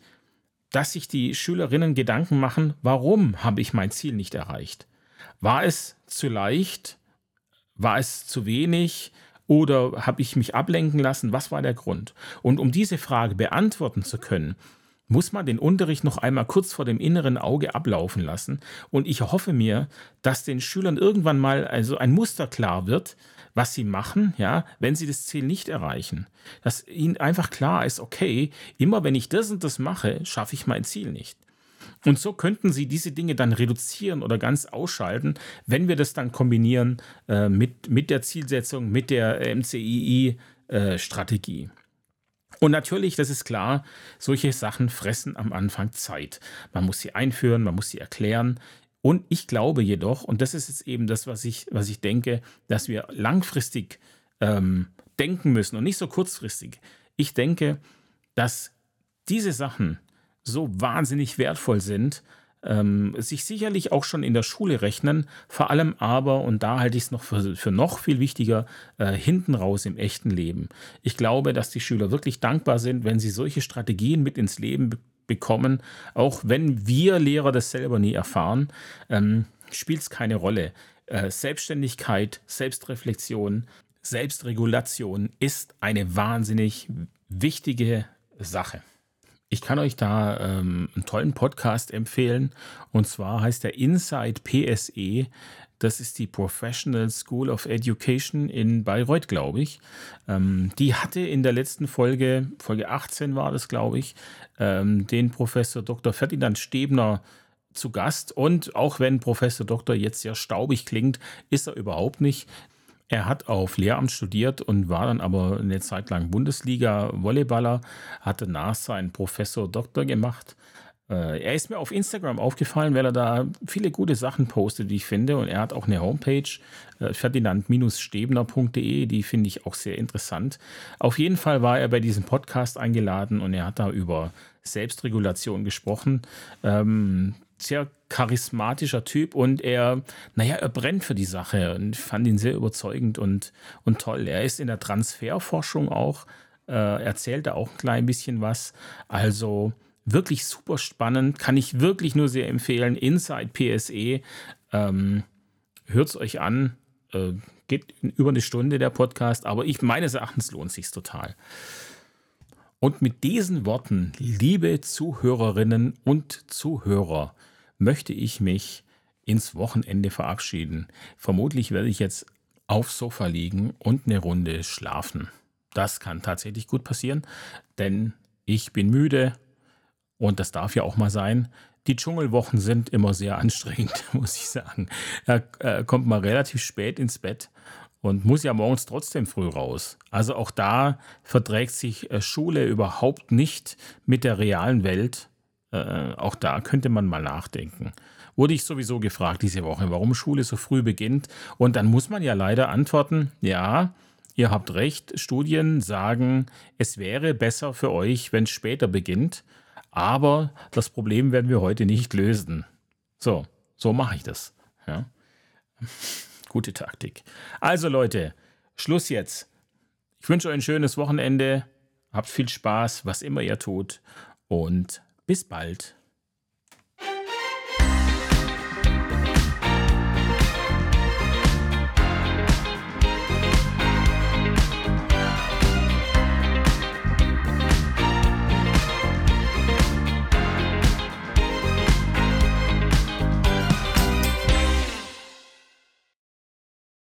dass sich die Schülerinnen Gedanken machen, warum habe ich mein Ziel nicht erreicht? War es zu leicht? War es zu wenig? Oder habe ich mich ablenken lassen? Was war der Grund? Und um diese Frage beantworten zu können, muss man den Unterricht noch einmal kurz vor dem inneren Auge ablaufen lassen. Und ich hoffe mir, dass den Schülern irgendwann mal also ein Muster klar wird, was sie machen, ja, wenn sie das Ziel nicht erreichen. Dass ihnen einfach klar ist, okay, immer wenn ich das und das mache, schaffe ich mein Ziel nicht. Und so könnten sie diese Dinge dann reduzieren oder ganz ausschalten, wenn wir das dann kombinieren äh, mit, mit der Zielsetzung, mit der M C I I-Strategie. Äh, Und natürlich, das ist klar, solche Sachen fressen am Anfang Zeit. Man muss sie einführen, man muss sie erklären. Und ich glaube jedoch, und das ist jetzt eben das, was ich, was ich denke, dass wir langfristig ähm, denken müssen und nicht so kurzfristig. Ich denke, dass diese Sachen so wahnsinnig wertvoll sind, ähm, sich sicherlich auch schon in der Schule rechnen, vor allem aber, und da halte ich es noch für, für noch viel wichtiger, äh, hinten raus im echten Leben. Ich glaube, dass die Schüler wirklich dankbar sind, wenn sie solche Strategien mit ins Leben bekommen. bekommen, auch wenn wir Lehrer das selber nie erfahren, ähm, spielt es keine Rolle. Äh, Selbstständigkeit, Selbstreflexion, Selbstregulation ist eine wahnsinnig wichtige Sache. Ich kann euch da ähm, einen tollen Podcast empfehlen, und zwar heißt der Inside P S E. Das ist die Professional School of Education in Bayreuth, glaube ich. Ähm, die hatte in der letzten Folge, Folge achtzehn war das, glaube ich, ähm, den Professor Doktor Ferdinand Stäbner zu Gast. Und auch wenn Professor Doktor jetzt sehr staubig klingt, ist er überhaupt nicht. Er hat auf Lehramt studiert und war dann aber eine Zeit lang Bundesliga-Volleyballer, hatte nach seinen Professor Doktor gemacht. Er ist mir auf Instagram aufgefallen, weil er da viele gute Sachen postet, die ich finde. Und er hat auch eine Homepage, ferdinand dash stäbner punkt de, die finde ich auch sehr interessant. Auf jeden Fall war er bei diesem Podcast eingeladen und er hat da über Selbstregulation gesprochen. Ähm, sehr charismatischer Typ und er, naja, er brennt für die Sache und ich fand ihn sehr überzeugend und, und toll. Er ist in der Transferforschung auch, äh, erzählt da auch ein klein bisschen was. Also wirklich super spannend, kann ich wirklich nur sehr empfehlen. Inside P S E, ähm, hört es euch an, äh, geht über eine Stunde der Podcast, aber ich meines Erachtens lohnt es sich total. Und mit diesen Worten, liebe Zuhörerinnen und Zuhörer, möchte ich mich ins Wochenende verabschieden. Vermutlich werde ich jetzt aufs Sofa liegen und eine Runde schlafen. Das kann tatsächlich gut passieren, denn ich bin müde und das darf ja auch mal sein. Die Dschungelwochen sind immer sehr anstrengend, muss ich sagen. Da kommt man relativ spät ins Bett. Und muss ja morgens trotzdem früh raus. Also auch da verträgt sich Schule überhaupt nicht mit der realen Welt. Äh, auch da könnte man mal nachdenken. Wurde ich sowieso gefragt diese Woche, warum Schule so früh beginnt. Und dann muss man ja leider antworten, ja, ihr habt recht, Studien sagen, es wäre besser für euch, wenn es später beginnt. Aber das Problem werden wir heute nicht lösen. So, so mache ich das. Ja. Gute Taktik. Also Leute, Schluss jetzt. Ich wünsche euch ein schönes Wochenende. Habt viel Spaß, was immer ihr tut. Und bis bald.